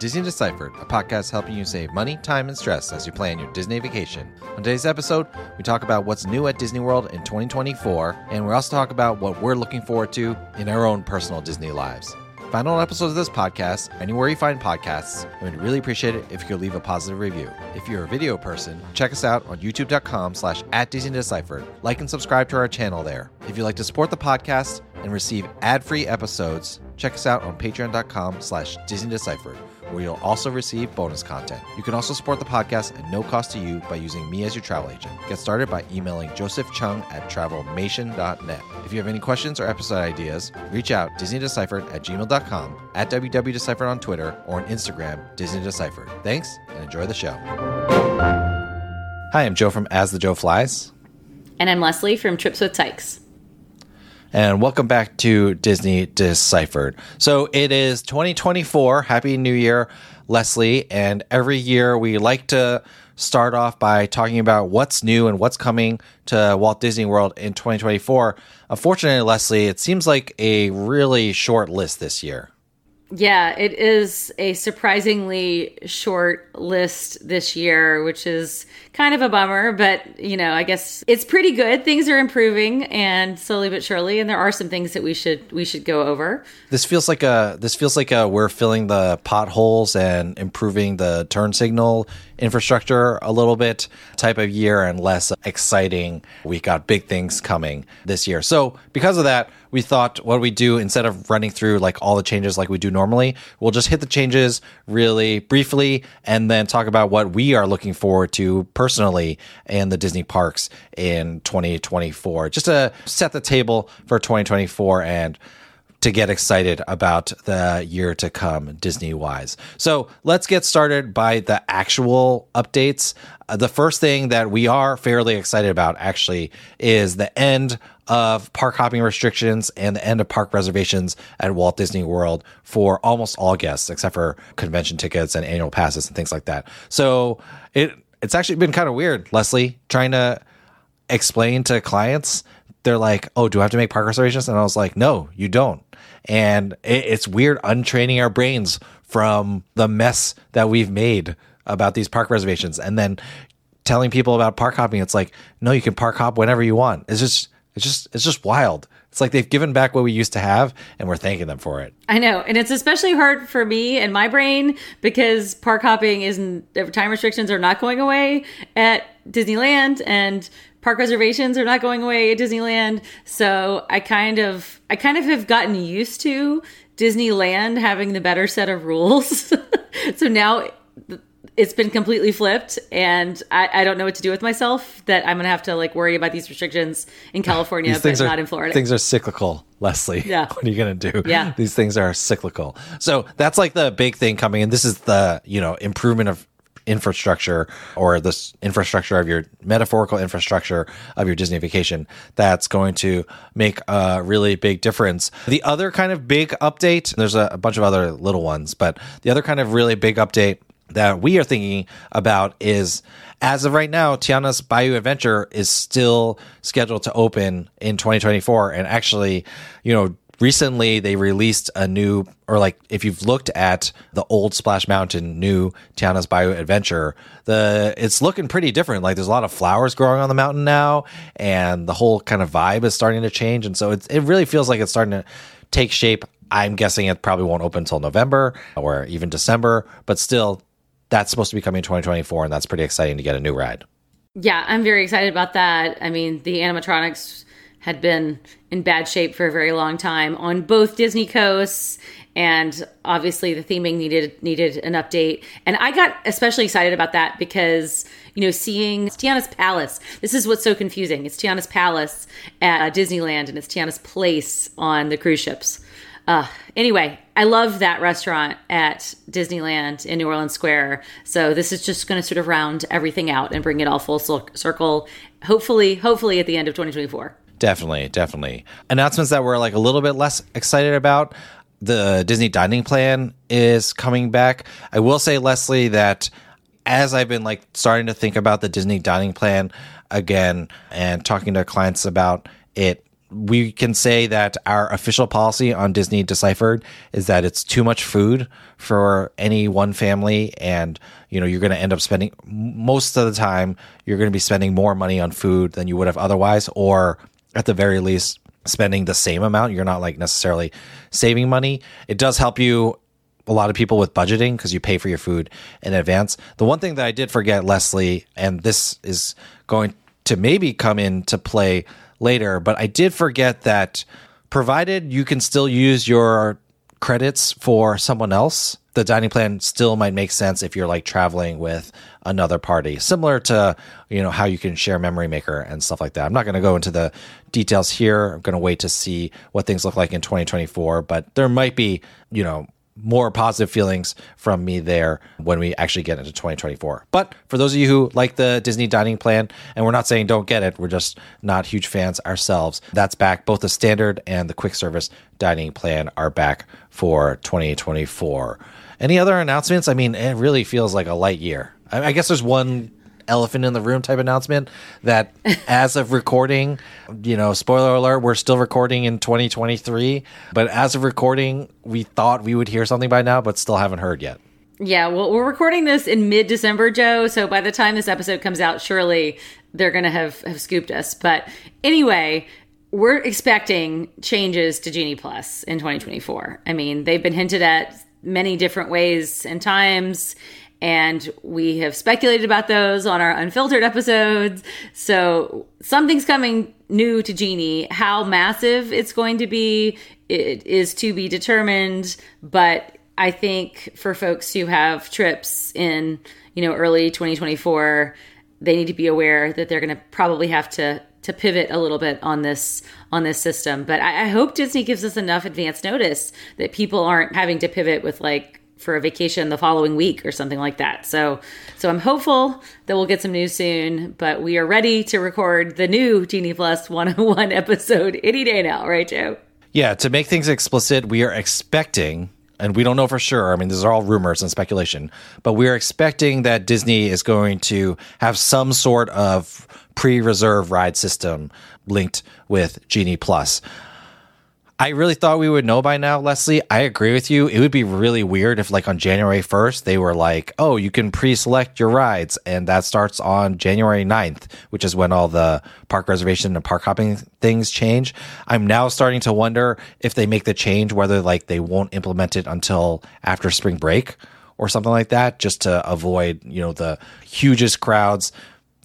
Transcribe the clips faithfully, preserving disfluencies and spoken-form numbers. Disney Deciphered, a podcast helping you save money, time, and stress as you plan your Disney vacation. On today's episode, we talk about what's new at Disney World in twenty twenty-four, and we also talk about what we're looking forward to in our own personal Disney lives. Find all episodes of this podcast anywhere you find podcasts, and we'd really appreciate it if you could leave a positive review. If you're a video person, check us out on youtube.com slash at Disney Deciphered. Like and subscribe to our channel there. If you'd like to support the podcast and receive ad-free episodes, check us out on patreon.com slash Disney Deciphered, where you'll also receive bonus content. You can also support the podcast at no cost to you by using me as your travel agent. Get started by emailing joseph cheung at travelmation dot net. If you have any questions or episode ideas, reach out disneydeciphered at gmail dot com, at www deciphered on Twitter, or on Instagram, Disney Deciphered. Thanks, and enjoy the show. Hi, I'm Joe from As the Joe Flies. And I'm Leslie from Trips with Tykes. And welcome back to Disney Deciphered. So it is twenty twenty-four. Happy New Year, Leslie. And every year we like to start off by talking about what's new and what's coming to Walt Disney World in twenty twenty-four. Unfortunately, Leslie, it seems like a really short list this year. Yeah, it is a surprisingly short list this year, which is kind of a bummer, but, you know, I guess it's pretty good. Things are improving and slowly but surely, and there are some things that we should we should go over. This feels like a this feels like a we're filling the potholes and improving the turn signal infrastructure a little bit type of year, and less exciting. We got big things coming this year. So because of that, we thought what we do, instead of running through like all the changes like we do normally, we'll just hit the changes really briefly and then talk about what we are looking forward to personally in the Disney parks in twenty twenty-four, just to set the table for twenty twenty-four and to get excited about the year to come Disney-wise. So let's get started by the actual updates. Uh, the first thing that we are fairly excited about, actually, is the end of park hopping restrictions and the end of park reservations at Walt Disney World for almost all guests, except for convention tickets and annual passes and things like that. So it it's actually been kind of weird, Leslie, trying to explain to clients. They're like, oh, do I have to make park reservations? And I was like, no, you don't. And it's weird untraining our brains from the mess that we've made about these park reservations. And then telling people about park hopping, it's like, no, you can park hop whenever you want. It's just, it's just, it's just wild. It's like they've given back what we used to have, and we're thanking them for it. I know. And it's especially hard for me and my brain because park hopping isn't, time restrictions are not going away at Disneyland, and park reservations are not going away at Disneyland. So I kind of, I kind of have gotten used to Disneyland having the better set of rules. So now it's been completely flipped, and I, I don't know what to do with myself, that I'm going to have to like worry about these restrictions in California, but are, not in Florida. Things are cyclical, Leslie. Yeah. What are you going to do? Yeah. These things are cyclical. So that's like the big thing coming in. This is the, you know, improvement of infrastructure, or this infrastructure of your metaphorical infrastructure of your Disney vacation, that's going to make a really big difference. The other kind of big update, there's a, a bunch of other little ones, but the other kind of really big update that we are thinking about is, as of right now, Tiana's Bayou Adventure is still scheduled to open in twenty twenty-four. And actually, you know, recently, they released a new, or like if you've looked at the old Splash Mountain, new Tiana's Bayou Adventure, the it's looking pretty different. Like there's a lot of flowers growing on the mountain now, and the whole kind of vibe is starting to change. And so it's, it really feels like it's starting to take shape. I'm guessing it probably won't open until November or even December, but still, that's supposed to be coming in twenty twenty-four, and that's pretty exciting to get a new ride. Yeah, I'm very excited about that. I mean, the animatronics had been in bad shape for a very long time on both Disney coasts, and obviously the theming needed needed an update. And I got especially excited about that because, you know, seeing Tiana's Palace, this is what's so confusing. It's Tiana's Palace at Disneyland, and it's Tiana's Place on the cruise ships. Uh, anyway, I love that restaurant at Disneyland in New Orleans Square. So this is just going to sort of round everything out and bring it all full circle, hopefully, hopefully at the end of twenty twenty-four. Definitely, definitely. Announcements that we're like a little bit less excited about. The Disney Dining Plan is coming back. I will say, Leslie, that as I've been like starting to think about the Disney Dining Plan again and talking to clients about it, we can say that our official policy on Disney Deciphered is that it's too much food for any one family. And, you know, you're going to end up spending most of the time, you're going to be spending more money on food than you would have otherwise, or at the very least spending the same amount. You're not like necessarily saving money. It does help you, a lot of people, with budgeting, because you pay for your food in advance. The one thing that I did forget, Leslie, and this is going to maybe come into play later, but I did forget that provided you can still use your credits for someone else, the dining plan still might make sense if you're like traveling with another party, similar to, you know, how you can share Memory Maker and stuff like that. I'm not going to go into the details here. I'm going to wait to see what things look like in twenty twenty-four, but there might be, you know, more positive feelings from me there when we actually get into twenty twenty-four. But for those of you who like the Disney Dining Plan, and we're not saying don't get it, we're just not huge fans ourselves, that's back. Both the standard and the quick service dining plan are back for twenty twenty-four. Any other announcements? I mean, it really feels like a light year. I guess there's one elephant in the room type announcement that as of recording, you know, spoiler alert, we're still recording in twenty twenty-three, but as of recording, we thought we would hear something by now, but still haven't heard yet. Yeah, well, we're recording this in mid-December, Joe, so by the time this episode comes out, surely they're going to have, have scooped us. But anyway, we're expecting changes to Genie Plus in twenty twenty-four. I mean, they've been hinted at many different ways and times, and we have speculated about those on our unfiltered episodes. So something's coming new to Genie. How massive it's going to be, it is to be determined. But I think for folks who have trips in, you know, early twenty twenty-four, they need to be aware that they're going to probably have to to pivot a little bit on this on this system. But I, I hope Disney gives us enough advance notice that people aren't having to pivot with like, for a vacation the following week or something like that. So so I'm hopeful that we'll get some news soon, but we are ready to record the new Genie Plus one oh one episode any day now, right, Joe? Yeah, to make things explicit, we are expecting, and we don't know for sure, I mean, these are all rumors and speculation, but we are expecting that Disney is going to have some sort of pre-reserve ride system linked with Genie Plus. I really thought we would know by now, Leslie. I agree with you. It would be really weird if, like, on January first, they were like, oh, you can pre-select your rides, and that starts on January ninth, which is when all the park reservation and park hopping things change. I'm now starting to wonder if they make the change, whether, like, they won't implement it until after spring break or something like that, just to avoid, you know, the hugest crowds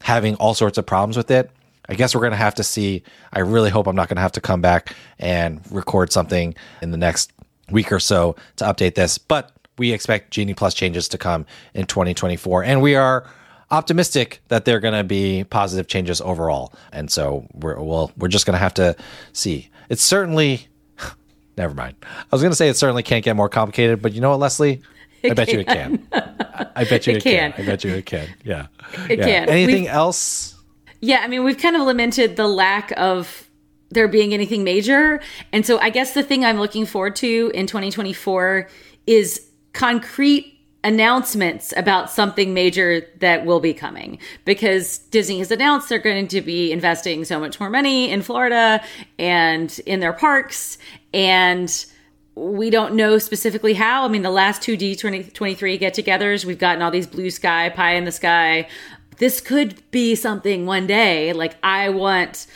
having all sorts of problems with it. I guess we're going to have to see. I really hope I'm not going to have to come back and record something in the next week or so to update this. But we expect Genie Plus changes to come in twenty twenty-four. And we are optimistic that they're going to be positive changes overall. And so we're, we'll, we're just going to have to see. It's certainly, never mind. I was going to say it certainly can't get more complicated, but you know what, Leslie? I bet you it can. I bet you it can. I bet you it can. Yeah. It yeah. can. Anything We've- else? Yeah, I mean, we've kind of lamented the lack of there being anything major. And so I guess the thing I'm looking forward to in twenty twenty-four is concrete announcements about something major that will be coming, because Disney has announced they're going to be investing so much more money in Florida and in their parks. And we don't know specifically how. I mean, the last two D twenty twenty-three get-togethers, we've gotten all these blue sky, pie in the sky. This could be something one day. Like, I want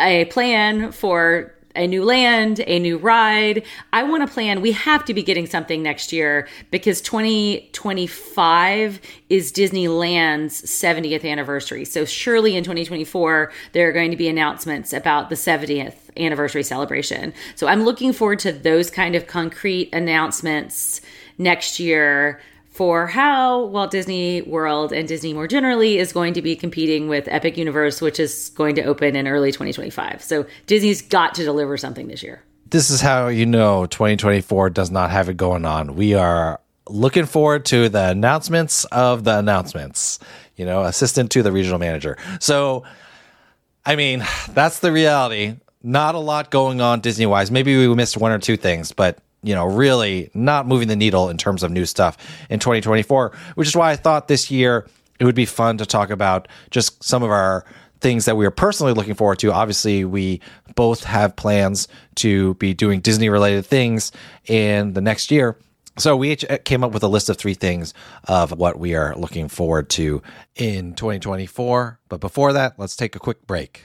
a plan for a new land, a new ride. I want a plan. We have to be getting something next year, because twenty twenty-five is Disneyland's seventieth anniversary. So surely in twenty twenty-four, there are going to be announcements about the seventieth anniversary celebration. So I'm looking forward to those kind of concrete announcements next year for how Walt Disney World and Disney more generally is going to be competing with Epic Universe, which is going to open in early twenty twenty-five. So Disney's got to deliver something this year. This is how you know twenty twenty-four does not have it going on. We are looking forward to the announcements of the announcements, you know, assistant to the regional manager. So, I mean, that's the reality. Not a lot going on Disney-wise. Maybe we missed one or two things, but you know, really not moving the needle in terms of new stuff in twenty twenty-four, which is why I thought this year it would be fun to talk about just some of our things that we are personally looking forward to. Obviously, we both have plans to be doing Disney-related things in the next year. So we each came up with a list of three things of what we are looking forward to in twenty twenty-four. But before that, let's take a quick break.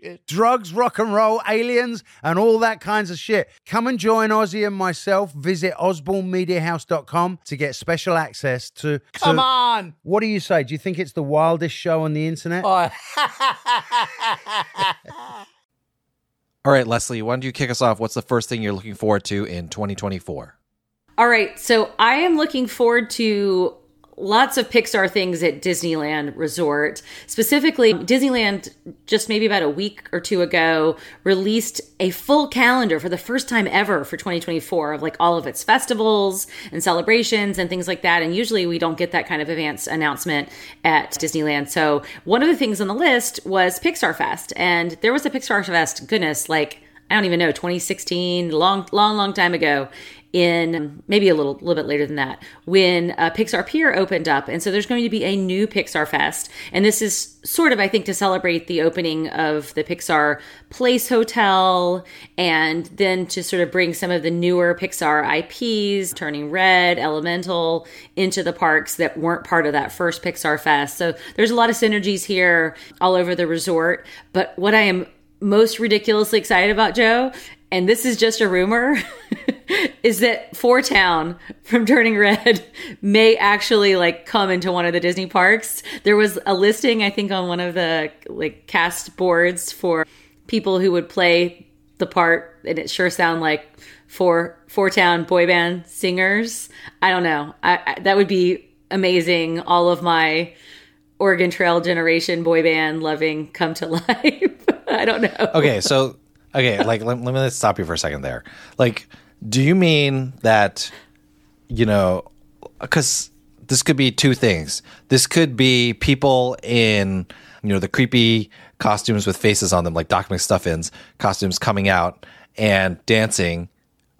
shit. Drugs, rock and roll, aliens, and all that kinds of shit. Come and join Ozzy and myself. Visit osborne media house dot com to get special access to... to Come on! What do you say? Do you think it's the wildest show on the internet? Oh. All right, Leslie, why don't you kick us off? What's the first thing you're looking forward to in twenty twenty-four? All right, so I am looking forward to lots of Pixar things at Disneyland Resort. Specifically, Disneyland, just maybe about a week or two ago, released a full calendar for the first time ever for twenty twenty-four of like all of its festivals and celebrations and things like that. And usually we don't get that kind of advance announcement at Disneyland. So one of the things on the list was Pixar Fest. And there was a Pixar Fest, goodness, like, I don't even know, twenty sixteen, long, long, long time ago. In maybe a little, little bit later than that, when uh, Pixar Pier opened up. And so there's going to be a new Pixar Fest. And this is sort of, I think, to celebrate the opening of the Pixar Place Hotel, and then to sort of bring some of the newer Pixar I Ps, Turning Red, Elemental, into the parks that weren't part of that first Pixar Fest. So there's a lot of synergies here all over the resort. But what I am most ridiculously excited about, Joe, and this is just a rumor, is that Four Town from Turning Red may actually like come into one of the Disney parks. There was a listing, I think, on one of the like cast boards for people who would play the part, and it sure sounded like four Four Town boy band singers. I don't know. I, I, that would be amazing. All of my Oregon Trail generation boy band loving come to life. I don't know. Okay, so okay, like let, let me stop you for a second there. Like, do you mean that, you know, because this could be two things. This could be people in, you know, the creepy costumes with faces on them, like Doc McStuffins costumes coming out and dancing,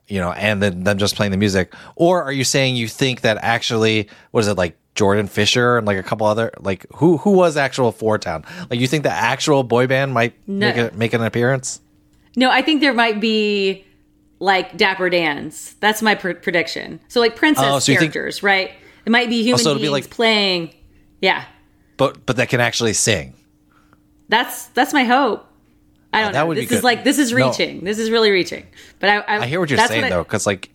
you know, and then them just playing the music. Or are you saying you think that actually, what is it, like Jordan Fisher and like a couple other, like who who was actual Four Town? Like you think the actual boy band might no. make, a, make an appearance? No, I think there might be... like Dapper Dans. That's my pr- prediction. So like princess oh, so characters, think, right? It might be human oh, so beings be like, playing. Yeah. But but that can actually sing. That's that's my hope. I don't oh, that know. Would this be is good. Like this is reaching. No. This is really reaching. But I I, I hear what you're saying what I, though, because like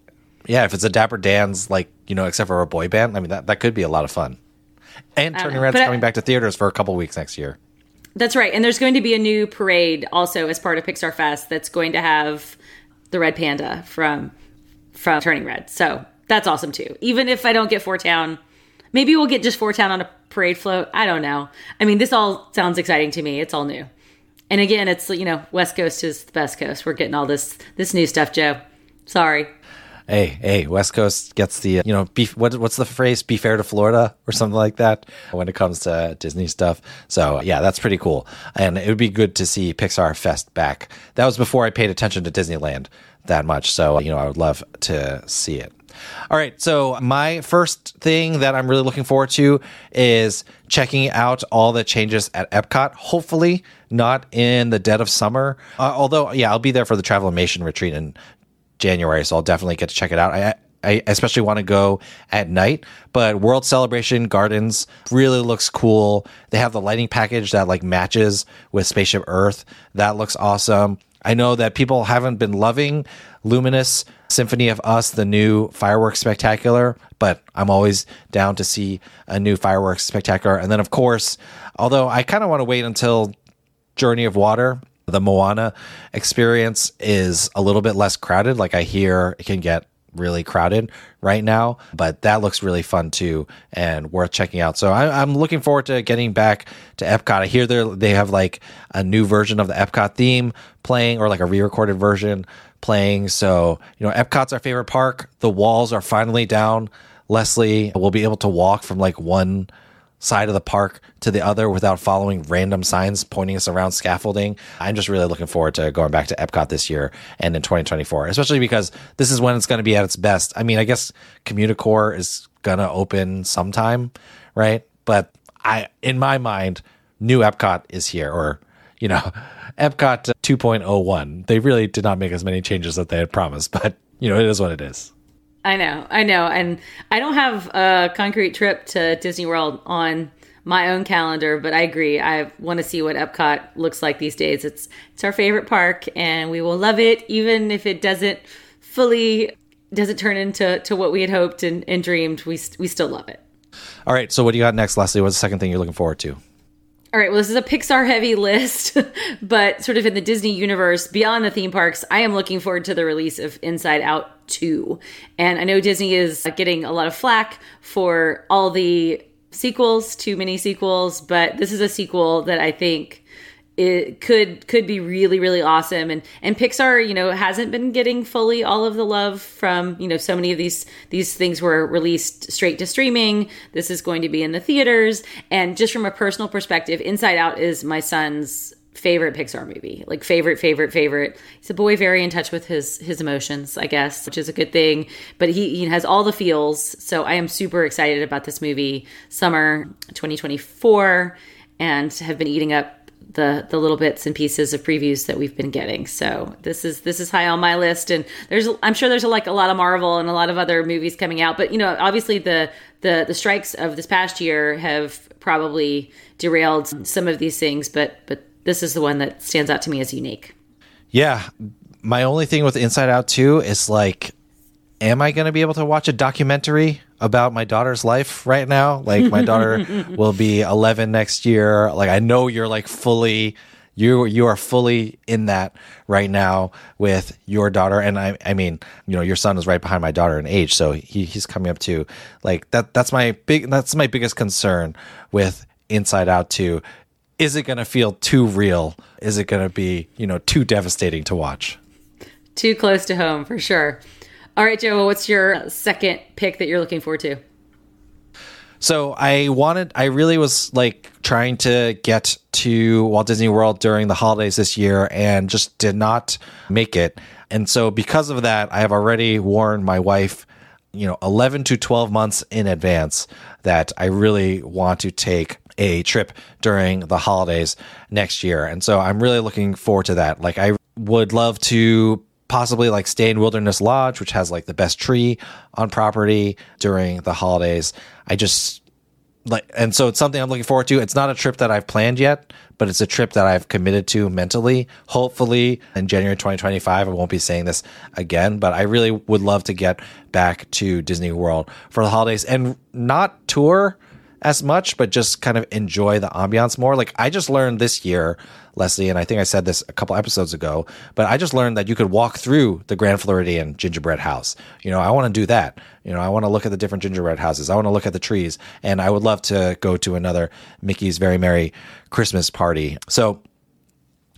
yeah, if it's a Dapper Dans, like, you know, except for a boy band, I mean that, that could be a lot of fun. And Turning Red's coming I, back to theaters for a couple weeks next year. That's right. And there's going to be a new parade also as part of Pixar Fest that's going to have the Red Panda from from Turning Red. So that's awesome too. Even if I don't get Four Town, maybe we'll get just Four Town on a parade float. I don't know. I mean, this all sounds exciting to me. It's all new. And again, it's, you know, West Coast is the best coast. We're getting all this this new stuff, Joe. Sorry. Hey, hey, West Coast gets the, you know, be, what, what's the phrase? Be fair to Florida or something like that when it comes to Disney stuff. So yeah, that's pretty cool. And it would be good to see Pixar Fest back. That was before I paid attention to Disneyland that much. So, you know, I would love to see it. All right. So my first thing that I'm really looking forward to is checking out all the changes at Epcot, hopefully not in the dead of summer. Uh, although, yeah, I'll be there for the Travelmation retreat in January, so I'll definitely get to check it out. I, I especially want to go at night, but World Celebration Gardens really looks cool. They have the lighting package that like matches with Spaceship Earth. That looks awesome. I know that people haven't been loving Luminous Symphony of Us, the new fireworks spectacular, but I'm always down to see a new fireworks spectacular. And then, of course, although I kind of want to wait until Journey of Water, the Moana experience is a little bit less crowded. Like I hear it can get really crowded right now, but that looks really fun too and worth checking out. So I, I'm looking forward to getting back to Epcot. I hear they they have like a new version of the Epcot theme playing, or like a re-recorded version playing. So, you know, Epcot's our favorite park. The walls are finally down. Leslie will be able to walk from like one side of the park to the other without following random signs pointing us around scaffolding. I'm just really looking forward to going back to Epcot this year and in twenty twenty-four, especially because this is when it's going to be at its best. I mean, I guess CommuniCore is going to open sometime, right? But I, in my mind, new Epcot is here, or, you know, Epcot two point oh one. They really did not make as many changes that they had promised, but, you know, it is what it is. I know, I know. And I don't have a concrete trip to Disney World on my own calendar, but I agree. I want to see what Epcot looks like these days. It's it's our favorite park, and we will love it, even if it doesn't fully, doesn't turn into to what we had hoped and, and dreamed. We we still love it. All right, so what do you got next, Leslie? What's the second thing you're looking forward to? All right, well, this is a Pixar-heavy list, but sort of in the Disney universe, beyond the theme parks, I am looking forward to the release of Inside Out two. And I know Disney is getting a lot of flack for all the sequels, too many sequels, but this is a sequel that I think it could could be really, really awesome. And and Pixar, you know, hasn't been getting fully all of the love from, you know, so many of these these things were released straight to streaming. This is going to be in the theaters. And just from a personal perspective, Inside Out is my son's favorite Pixar movie, like favorite, favorite, favorite. He's a boy very in touch with his his emotions, I guess, which is a good thing. But he, he has all the feels. So I am super excited about this movie, summer twenty twenty-four, and have been eating up the the little bits and pieces of previews that we've been getting. So this is this is high on my list, and there's I'm sure there's a, like a lot of Marvel and a lot of other movies coming out, but you know, obviously the the the strikes of this past year have probably derailed some of these things, but but this is the one that stands out to me as unique. Yeah, my only thing with Inside Out two is like, am I going to be able to watch a documentary about my daughter's life right now? Like, my daughter will be eleven next year. Like, I know you're like fully, you you are fully in that right now with your daughter. And I I mean, you know, your son is right behind my daughter in age, so he he's coming up too. Like that that's my big that's my biggest concern with Inside Out two. Is it going to feel too real? Is it going to be, you know, too devastating to watch? Too close to home for sure. All right, Joe, what's your second pick that you're looking forward to? So I wanted, I really was like trying to get to Walt Disney World during the holidays this year and just did not make it. And so because of that, I have already warned my wife, you know, eleven to twelve months in advance that I really want to take a trip during the holidays next year. And so I'm really looking forward to that. Like, I would love to possibly like stay in Wilderness Lodge, which has like the best tree on property during the holidays. I just like, and so it's something I'm looking forward to. It's not a trip that I've planned yet, but it's a trip that I've committed to mentally. Hopefully in January twenty twenty-five, I won't be saying this again, but I really would love to get back to Disney World for the holidays and not tour as much, but just kind of enjoy the ambiance more. Like, I just learned this year, Leslie, and I think I said this a couple episodes ago, but I just learned that you could walk through the Grand Floridian gingerbread house. You know, I want to do that. You know, I want to look at the different gingerbread houses. I want to look at the trees, and I would love to go to another Mickey's Very Merry Christmas party. So,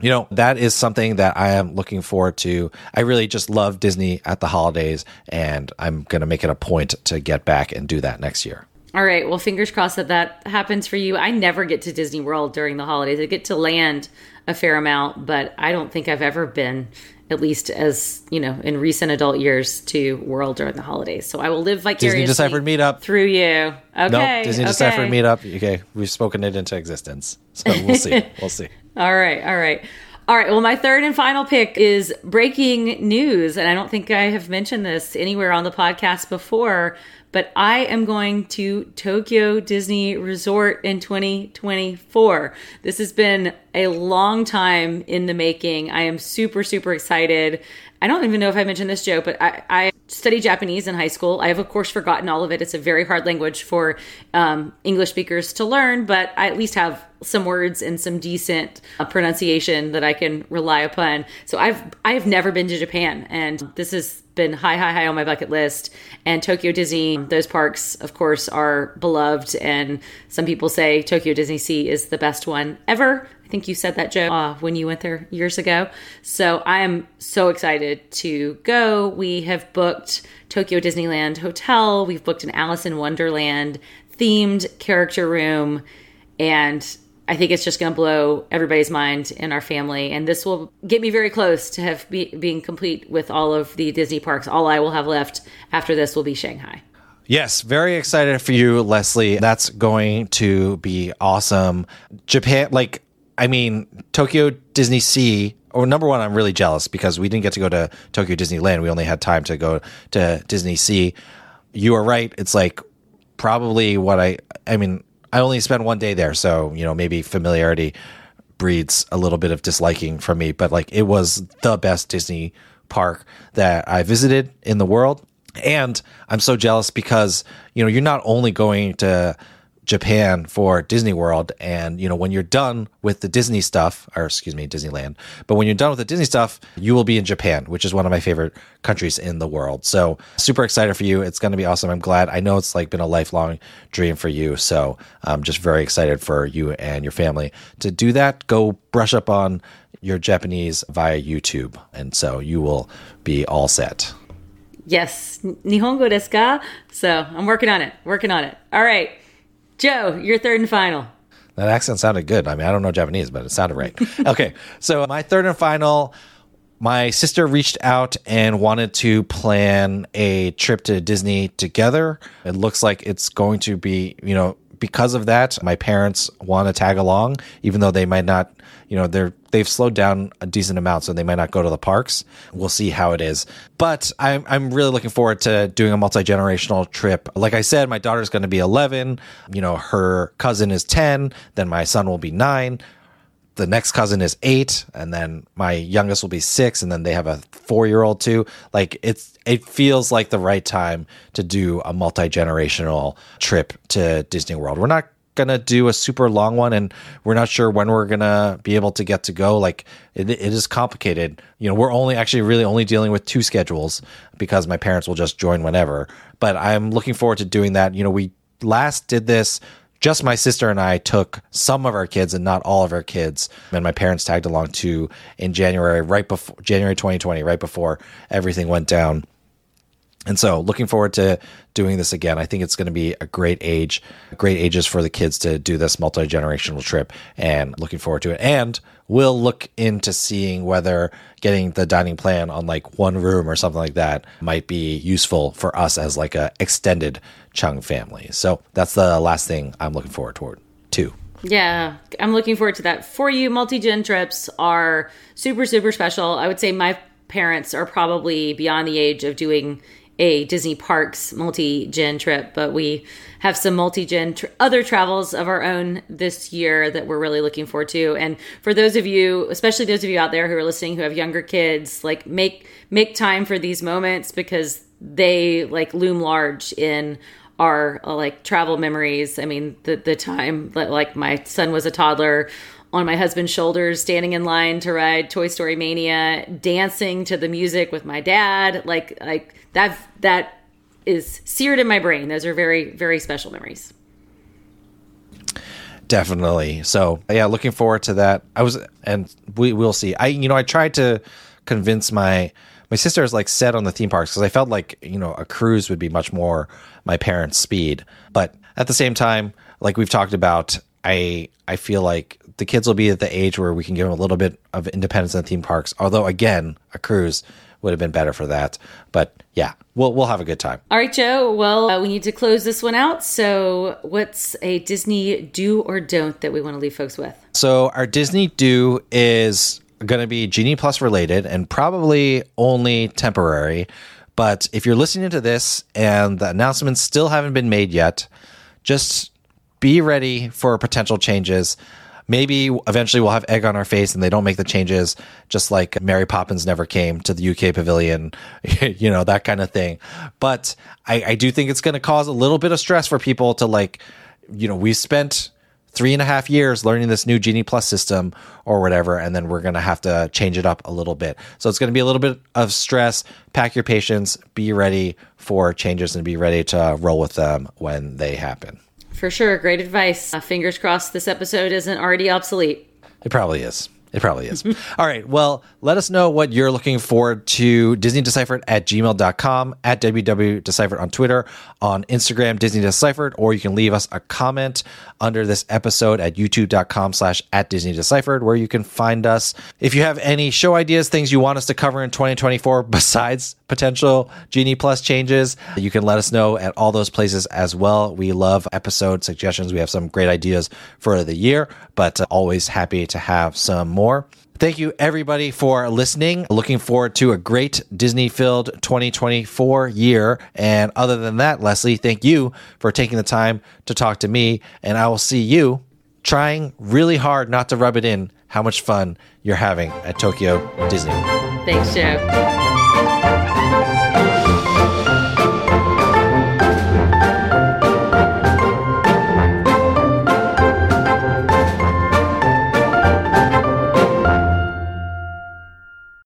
you know, that is something that I am looking forward to. I really just love Disney at the holidays, and I'm going to make it a point to get back and do that next year. All right. Well, fingers crossed that that happens for you. I never get to Disney World during the holidays. I get to land a fair amount, but I don't think I've ever been, at least as, you know, in recent adult years, to World during the holidays. So I will live vicariously. Disney Deciphered Meetup. Through you. Okay. Nope, Disney okay. Deciphered Meetup. Okay. We've spoken it into existence. So we'll see. We'll see. All right. All right. All right. Well, my third and final pick is breaking news. And I don't think I have mentioned this anywhere on the podcast before, but I am going to Tokyo Disney Resort in twenty twenty-four. This has been a long time in the making. I am super, super excited. I don't even know if I mentioned this, Joe, but I, I studied Japanese in high school. I have, of course, forgotten all of it. It's a very hard language for um, English speakers to learn, but I at least have some words and some decent uh, pronunciation that I can rely upon. So I've I have never been to Japan, and this has been high, high, high on my bucket list. And Tokyo Disney, those parks, of course, are beloved. And some people say Tokyo DisneySea is the best one ever. I think you said that, Joe, uh, when you went there years ago. So I am so excited to go. We have booked Tokyo Disneyland Hotel. We've booked an Alice in Wonderland themed character room, and I think it's just going to blow everybody's mind in our family. And this will get me very close to have be, being complete with all of the Disney parks. All I will have left after this will be Shanghai. Yes, very excited for you, Leslie. That's going to be awesome. Japan, like, I mean, Tokyo DisneySea. Or number one, I'm really jealous because we didn't get to go to Tokyo Disneyland. We only had time to go to DisneySea. You are right. It's like probably what I, I mean, I only spent one day there. So, you know, maybe familiarity breeds a little bit of disliking for me, but like it was the best Disney park that I visited in the world. And I'm so jealous because, you know, you're not only going to Japan for Disney World, and you know, when you're done with the Disney stuff, or excuse me, Disneyland, but when you're done with the Disney stuff, you will be in Japan, which is one of my favorite countries in the world. So super excited for you. It's going to be awesome. I'm glad. I know it's like been a lifelong dream for you. So I'm just very excited for you and your family to do that. Go brush up on your Japanese via YouTube. And so you will be all set. Yes. Nihongo desu ka? So I'm working on it, working on it. All right. Joe, your third and final. That accent sounded good. I mean, I don't know Japanese, but it sounded right. Okay, so my third and final, my sister reached out and wanted to plan a trip to Disney together. It looks like it's going to be, you know, because of that, my parents want to tag along, even though they might not, you know, they're, they've slowed down a decent amount, so they might not go to the parks. We'll see how it is. But I'm, I'm really looking forward to doing a multi-generational trip. Like I said, my daughter's going to be eleven. You know, her cousin is ten. Then my son will be nine. The next cousin is eight. And then my youngest will be six. And then they have a four-year-old too. Like it's, it feels like the right time to do a multi-generational trip to Disney World. We're not going to do a super long one, and we're not sure when we're going to be able to get to go. Like it, it is complicated. You know, we're only actually really only dealing with two schedules because my parents will just join whenever, but I'm looking forward to doing that. You know, we last did this, just my sister and I took some of our kids and not all of our kids. And my parents tagged along too in January, right before January, twenty twenty, right before everything went down. And so looking forward to doing this again. I think it's going to be a great age, great ages for the kids to do this multi-generational trip, and looking forward to it. And we'll look into seeing whether getting the dining plan on like one room or something like that might be useful for us as like a extended Cheung family. So that's the last thing I'm looking forward toward too. Yeah, I'm looking forward to that. For you, multi-gen trips are super, super special. I would say my parents are probably beyond the age of doing a Disney Parks multi-gen trip, but we have some multi-gen tr- other travels of our own this year that we're really looking forward to. And for those of you, especially those of you out there who are listening who have younger kids, like make make time for these moments because they like loom large in our uh, like travel memories. I mean, the the time that like my son was a toddler on my husband's shoulders, standing in line to ride Toy Story Mania, dancing to the music with my dad. Like, like that, that is seared in my brain. Those are very, very special memories. Definitely. So yeah, looking forward to that. I was, and we will see. I, you know, I tried to convince my, my sister is like set on the theme parks because I felt like, you know, a cruise would be much more my parents' speed. But at the same time, like we've talked about, I, I feel like the kids will be at the age where we can give them a little bit of independence in theme parks. Although, again, a cruise would have been better for that. But yeah, we'll we'll have a good time. All right, Joe. Well, uh, we need to close this one out. So what's a Disney do or don't that we want to leave folks with? So our Disney do is going to be Genie Plus related and probably only temporary. But if you're listening to this and the announcements still haven't been made yet, just be ready for potential changes. Maybe eventually we'll have egg on our face and they don't make the changes, just like Mary Poppins never came to the U K pavilion, you know, that kind of thing. But I, I do think it's going to cause a little bit of stress for people to like, you know, we spent three and a half years learning this new Genie Plus system or whatever, and then we're going to have to change it up a little bit. So it's going to be a little bit of stress. Pack your patience, be ready for changes, and be ready to roll with them when they happen. For sure. Great advice. Uh, fingers crossed this episode isn't already obsolete. It probably is. It probably is. All right. Well, let us know what you're looking forward to. Disney Deciphered at gmail dot com, at W W Deciphered on Twitter, on Instagram, Disney Deciphered, or you can leave us a comment under this episode at youtube dot com slash at Disney Deciphered, where you can find us. If you have any show ideas, things you want us to cover in twenty twenty-four, besides potential Genie Plus changes, you can let us know at all those places as well. We love episode suggestions. We have some great ideas for the year, but uh, always happy to have some more. More. Thank you, everybody, for listening. Looking forward to a great Disney-filled twenty twenty-four year. And other than that, Leslie, thank you for taking the time to talk to me. And I will see you trying really hard not to rub it in how much fun you're having at Tokyo Disney. Thanks, Joe.